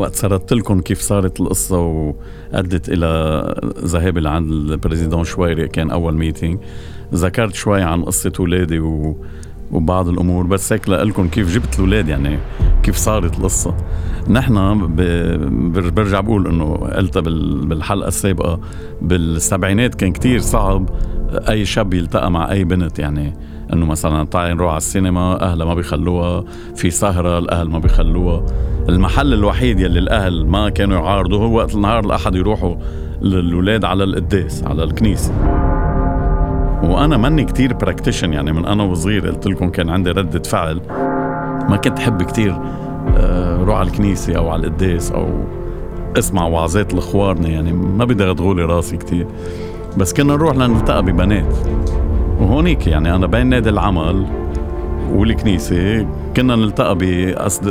وقت سردت لكم كيف صارت القصة وأدت إلى ذهابي لعند البريزيدون شويري، كان أول ميتينج، ذكرت شوي عن قصة ولادي وبعض الأمور، بس هيك لقلكم كيف جبت الولاد، يعني كيف صارت القصة. نحن برجع بقول إنه قلتها بالحلقة السابقة، بالسبعينات كان كتير صعب أي شاب يلتقى مع أي بنت، يعني إنه مثلا تعالي نروح على السينما، أهلها ما بيخلوها، في سهرة الأهل ما بيخلوها، المحل الوحيد يلي الأهل ما كانوا يعارضوا هو وقت النهار الأحد يروحوا للولاد على القداس على الكنيسة. وأنا مني كتير براكتيشن، يعني من أنا وصغير قلت لكم كان عندي ردة فعل، ما كنت أحب كتير روح على الكنيسة أو على القداس أو أسمع وعظات الأخوارنا، يعني ما بدي أدغولي راسي كتير، بس كنا نروح لنلتقى ببنات. وهونيك يعني أنا بين نادي العمل والكنيسة كنا نلتقى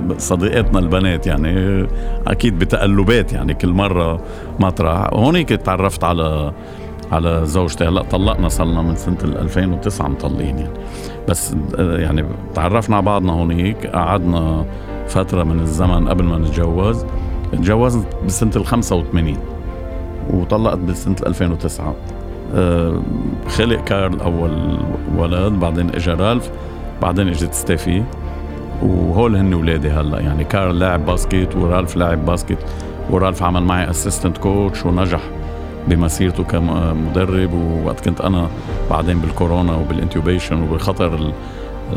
بصديقاتنا البنات، يعني أكيد بتقلبات، يعني كل مرة مطرح. وهونيك تعرفت على زوجتي. هلا طلقنا، صلنا من سنة 2009 مطلقين يعني، بس يعني تعرفنا على بعضنا هونيك، قعدنا فترة من الزمن قبل ما نتجوز. اتجوزت بسنة 85 وطلقت بسنة 2009. خلق كارل أول ولد، بعدين اجا رالف، بعدين اجت ستيفي، وهول هن ولادي هلا. يعني كارل لاعب باسكت ورالف لاعب باسكت، ورالف عمل معي أسيستنت كوتش ونجح بمسيرته كمدرب، ووقت كنت أنا بعدين بالكورونا وبالانتوبيشن وبالخطر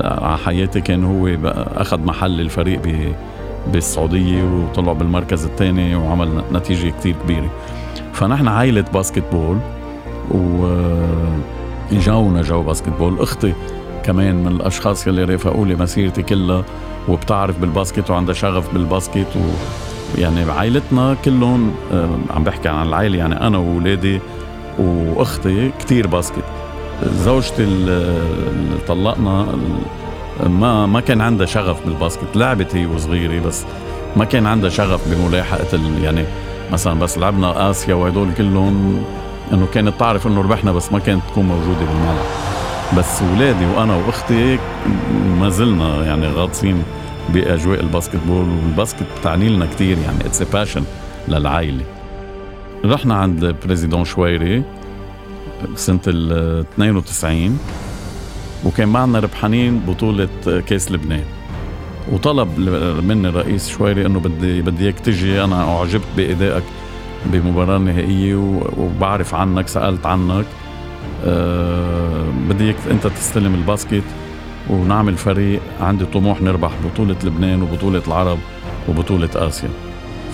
على حياتي كان هو أخذ محل الفريق بالسعودية وطلع بالمركز الثاني وعمل نتيجة كتير كبيرة. فنحن عائلة باسكتبول وجاونا جو باسكتبول. أختي كمان من الأشخاص اللي رافقوا لي مسيرتي كلها وبتعرف بالباسكت وعندها شغف بالباسكت. يعني عائلتنا كلهم، عم بحكي عن العائلة يعني أنا وولادي وأختي، كتير باسكت. زوجتي اللي طلقنا ما كان عندها شغف بالباسكت، لعبت هي وصغيرة بس ما كان عندها شغف بملاحقة يعني مثلا، بس لعبنا آسيا وهدول كلهم، إنه كانت تعرف إنه ربحنا بس ما كانت تكون موجودة بالملعب. بس ولادي وأنا وأختي ما زلنا يعني غاطسين بأجواء الباسكتبول، والباسكت بتعني لنا كتير، يعني it's a passion للعائلة. رحنا عند بريزيدون شويري سنة 92 وكان معنا ربحانين بطولة كاس لبنان، وطلب مني الرئيس شويري إنه بدي اياك تجي، أنا أعجبت بأدائك بمباراة نهائية وبعرف عنك، سألت عنك، بدي اياك أنت تستلم الباسكت ونعمل فريق، عندي طموح نربح بطولة لبنان وبطولة العرب وبطولة آسيا.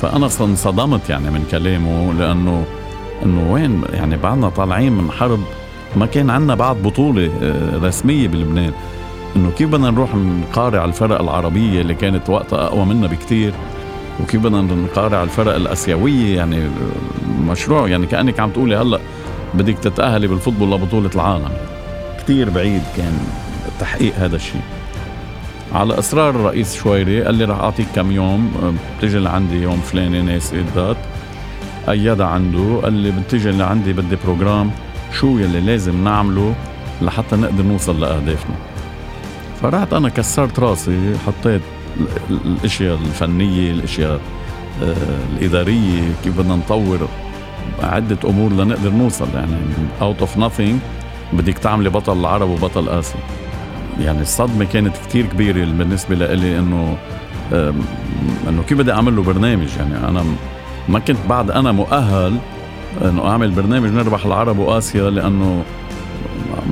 فأنا انصدمت يعني من كلامه، لأنه وين يعني بعدنا طالعين من حرب، ما كان عندنا بعد بطولة رسمية بلبنان، إنه كيف بدنا نروح نقارع الفرق العربية اللي كانت وقتها أقوى منا بكتير، وكيف بدنا نقارع الفرق الآسيوية. يعني مشروع يعني كأنك عم تقولي هلأ بدك تتأهلي بالفوتبول لبطولة العالم، كتير بعيد كان تحقيق هذا الشيء. على إصرار الرئيس شويري قال لي رح أعطيك كم يوم بتجي لعندي، يوم فلاني ناس إدات أيادة عنده، قال لي بتجي لعندي بدي بروجرام شو يلي لازم نعمله لحتى نقدر نوصل لأهدافنا. فرحت أنا كسرت راسي، حطيت الأشياء الفنية، الأشياء الإدارية، كيف بدنا نطور عدة أمور لنقدر نوصل، يعني out of nothing بديك تعملي بطل العرب وبطل آسيا. يعني الصدمة كانت كتير كبيرة بالنسبة لي، إنه كيف بدي أعمل له برنامج. يعني أنا ما كنت بعد أنا مؤهل إنه أعمل برنامج نربح العرب وآسيا، لأنه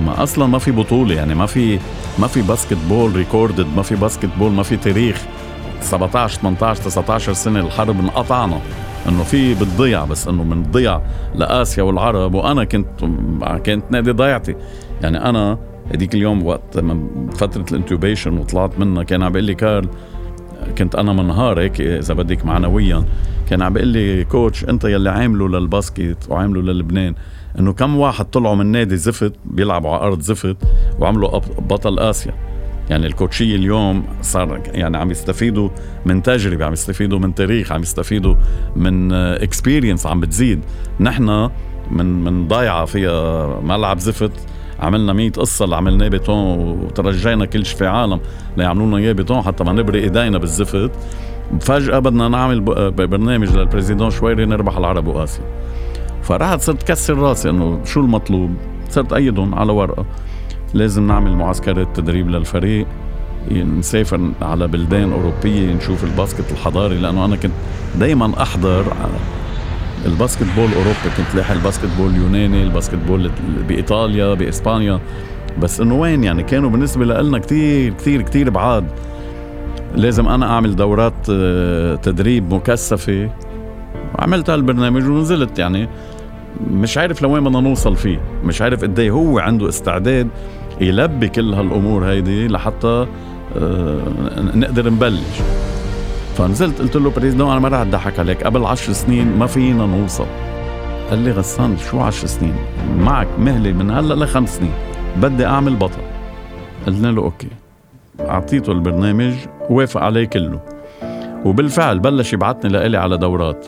ما أصلاً ما في بطولة، يعني ما في باسكت بول ريكوردد، ما في باسكت بول، ما في تاريخ 17 18 19 سنة الحرب انقطعنا، إنه في بالضيع، بس إنه من الضيع لآسيا والعرب، وأنا كانت نادي ضيعتي. يعني أنا هديك اليوم وقت من فترة الانتوبيشن وطلعت منها، كان عم بقول لي كارل، كنت أنا منهار هيك إذا بدك معنويا، كان عم بقول لي كوتش أنت يلي عامله للباسكت وعامله للبنان، إنه كم واحد طلعوا من نادي زفت بيلعبوا على أرض زفت وعملوا بطل آسيا. يعني الكوتشية اليوم صار يعني عم يستفيدوا من تجربة، عم يستفيدوا من تاريخ، عم يستفيدوا من experience عم بتزيد. نحن من ضايعة فيها ملعب زفت، عملنا 100 قصة اللي عملناه بيتون وترجينا كل شي في عالم ليعملونا إياه بيتون حتى ما نبرق إيدينا بالزفت، فجأة بدنا نعمل برنامج للبريزيدون شويري نربح العرب وآسيا. فراحت صرت كسر راسي انه شو المطلوب، صرت ايدهم على ورقة، لازم نعمل معسكرات تدريب للفريق، نسافر على بلدان أوروبية نشوف الباسكت الحضاري، لأنه أنا كنت دايما أحضر الباسكت بول أوروبي، كنت لاحق الباسكت بول اليوناني، الباسكت بول بإيطاليا بإسبانيا، بس إنه وين يعني كانوا بالنسبة لنا كتير كتير كتير بعاد. لازم أنا أعمل دورات تدريب مكثفة، عملت هالبرنامج ونزلت، يعني مش عارف لوين بدنا نوصل فيه، مش عارف قديه هو عنده استعداد يلبي كل هالأمور هيدي لحتى نقدر نبلش. فنزلت قلت له بريزيدون أنا ما راح أضحك عليك، قبل 10 سنين ما فينا نوصل. قال لي غسان شو 10 سنين؟ معك مهلة من هلأ ل5 سنين، بدي أعمل بطل. قلنا له أوكي، أعطيته البرنامج وافق عليه كله، وبالفعل بلش يبعتني لإلي على دورات.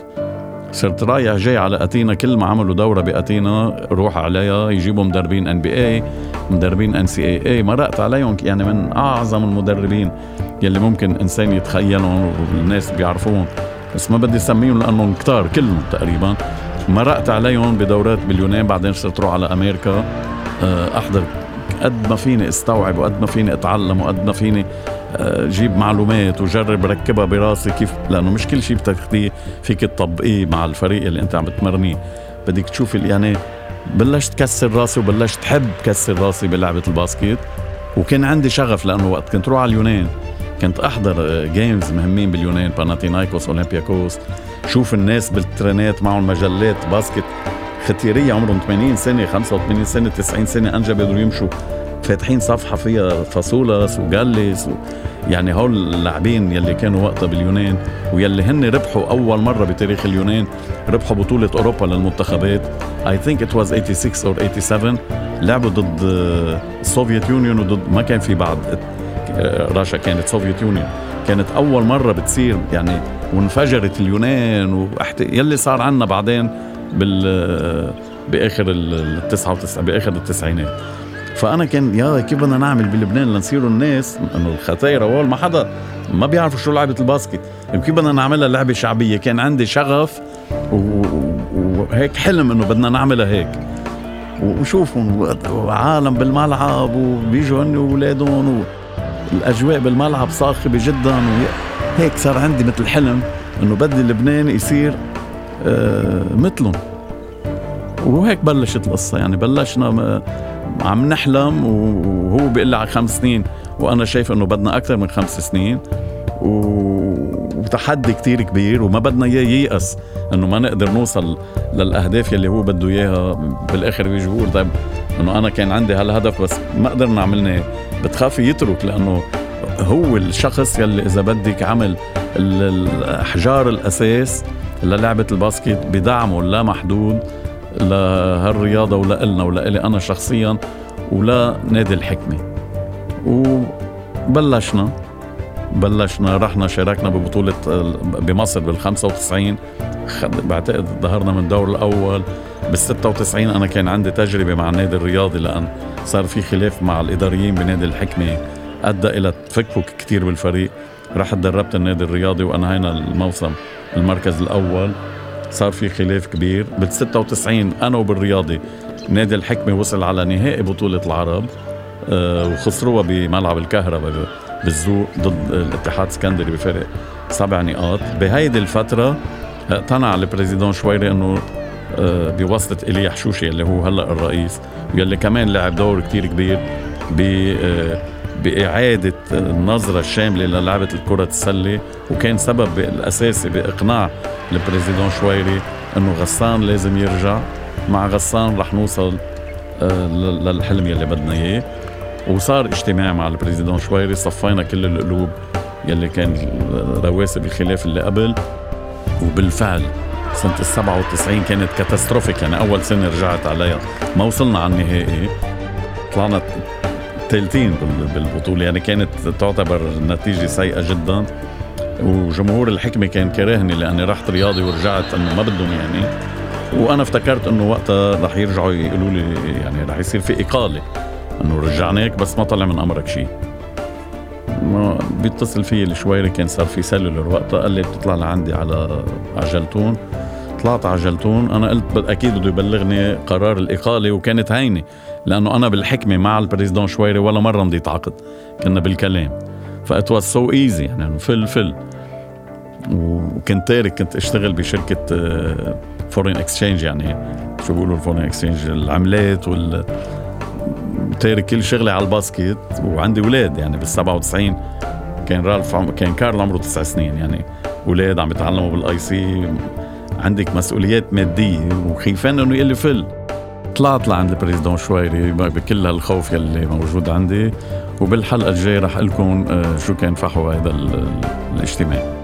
صرت رايح جاي على أتينا، كل ما عملوا دورة بأتينا روح عليها، يجيبوا مدربين NBA مدربين NCAA، مرقت عليهم يعني من أعظم المدربين يلي ممكن إنسان يتخيلهم والناس بيعرفون، بس ما بدي سميهم لأنهم كتار كلهم تقريبا. مرقت عليهم بدورات باليونان، بعدين صرت روح على أمريكا أحضر قد ما فيني استوعب وقد ما فيني أتعلم وقد ما فيني جيب معلومات وجرب ركبها براسي كيف، لأنه مش كل شيء بتاخديه فيك تطبقيه مع الفريق اللي انت عم بتمرنيه، بدك تشوف. يعني بلشت كسر راسي وبلشت حب كسر راسي بلعبة الباسكت، وكان عندي شغف لأنه وقت كنت روح على اليونان كنت أحضر جيمز مهمين باليونان، باناتينايكوس أولمبياكوس، شوف الناس بالترينات معهم مجلات باسكت ختيرية عمرهم 80 سنة 85 سنة 90 سنة أنجا بيقدروا يمشوا فاتحين صفحة فيها فاصولس وجالس يعني هول اللاعبين يلي كانوا وقتها باليونان، ويلي هن ربحوا أول مرة بتاريخ اليونان ربحوا بطولة أوروبا للمنتخبات. I think it was 86 or 87 لعبوا ضد السوفيت يونيون، وضد ما كان في بعد راشا، كانت سوفيت يونيون، كانت أول مرة بتصير يعني، وانفجرت اليونان يلي صار عنا بعدين بآخر التسعينات. فأنا كان يا كيف بدنا نعمل بلبنان لنصيروا الناس إنه الختايرة وال ما حدا ما بيعرفوا شو لعبة الباسكت، كيف بدنا نعملها لعبة شعبية. كان عندي شغف وهيك حلم إنه بدنا نعملها هيك، وشوفهم عالم بالملعب وبيجوا هن وولادهم والأجواء بالملعب صاخبة جدا، وهيك صار عندي مثل حلم إنه بدي لبنان يصير مثلهم. وهيك بلشت القصة، يعني بلشنا عم نحلم، وهو بيقول لي على 5 سنين وأنا شايف أنه بدنا أكثر من 5 سنين، وتحدي كتير كبير، وما بدنا ييأس أنه ما نقدر نوصل للأهداف يلي هو بده إياها بالآخر بيجهور. طيب أنه أنا كان عندي هالهدف بس ما قدرنا عملناه، بتخاف يترك لأنه هو الشخص يلي إذا بدك عمل الحجار الأساس للعبة الباسكت بدعمه لا محدود لهالرياضة ولا إلنا ولا إلي أنا شخصيا ولا نادي الحكمة. وبلشنا رحنا شاركنا ببطولة بمصر بال95، بعتقد ظهرنا من الدور الأول. بال96 أنا كان عندي تجربة مع النادي الرياضي، لأن صار في خلاف مع الإداريين بنادي الحكمة أدى إلى تفكك كتير بالفريق، رح دربت النادي الرياضي وأنهينا الموسم المركز الأول، صار في خلاف كبير. بال96 أنا وبالرياضي نادي الحكمة وصل على نهائي بطولة العرب وخسروها بملعب الكهرباء بالزوق ضد الاتحاد السكندري بفرق 7 نقاط. بهيدي الفترة اقتنع البريزيدون شويري أنه بواسطة إلي حشوشي اللي هو هلأ الرئيس، واللي كمان لعب دور كتير كبير بإعادة النظرة الشاملة للعبة الكرة السلة، وكان سبب الأساسي بإقناع البريزيدون شويري أنه غسان لازم يرجع، مع غسان رح نوصل للحلم يلي بدنا إياه. وصار اجتماع مع البريزيدون شويري، صفينا كل القلوب يلي كان رواسب الخلاف اللي قبل، وبالفعل سنة 97 كانت كاتاستروفيك، يعني أول سنة رجعت عليها ما وصلنا على النهائي، طلعنا 30 بالبطولة، يعني كانت تعتبر نتيجة سيئة جدا، وجمهور الحكمة كان كرهني لأني رحت رياضي ورجعت أنه ما بدهم يعني، وأنا افتكرت أنه وقتها رح يرجعوا يقولوا لي يعني رح يصير في إقالة أنه رجعناك بس ما طلع من أمرك شيء. بيتصل فيه الشويري، كان صار في سيلولر وقتها، قال لي بتطلع لعندي على عجلتون. طلعت عجلتون، أنا قلت أكيد بده يبلغني قرار الإقالة، وكانت هينة لأنه أنا بالحكمة مع البريزيدون شويري ولا مرة مضيت عقد، كنا بالكلام، فأتواز سو إيزي يعني فل. وكنت تارك، كنت اشتغل بشركة فورين اكسشينج، يعني شو بيقولوا الفورين اكسشينج، العملات، وتارك كل شغلي على الباسكت، وعندي أولاد يعني بال97 كان رالف كان كارل عمره 9 سنين، يعني أولاد عم يتعلموا بالIC، عندك مسؤوليات مادية، وخيفان إنه يقلي فل. طلعت لعند البريزيدون شويري بكل هالخوف يلي موجود عندي، وبالحلقة الجاية رح أقلكم شو كان فحوى هذا الاجتماع.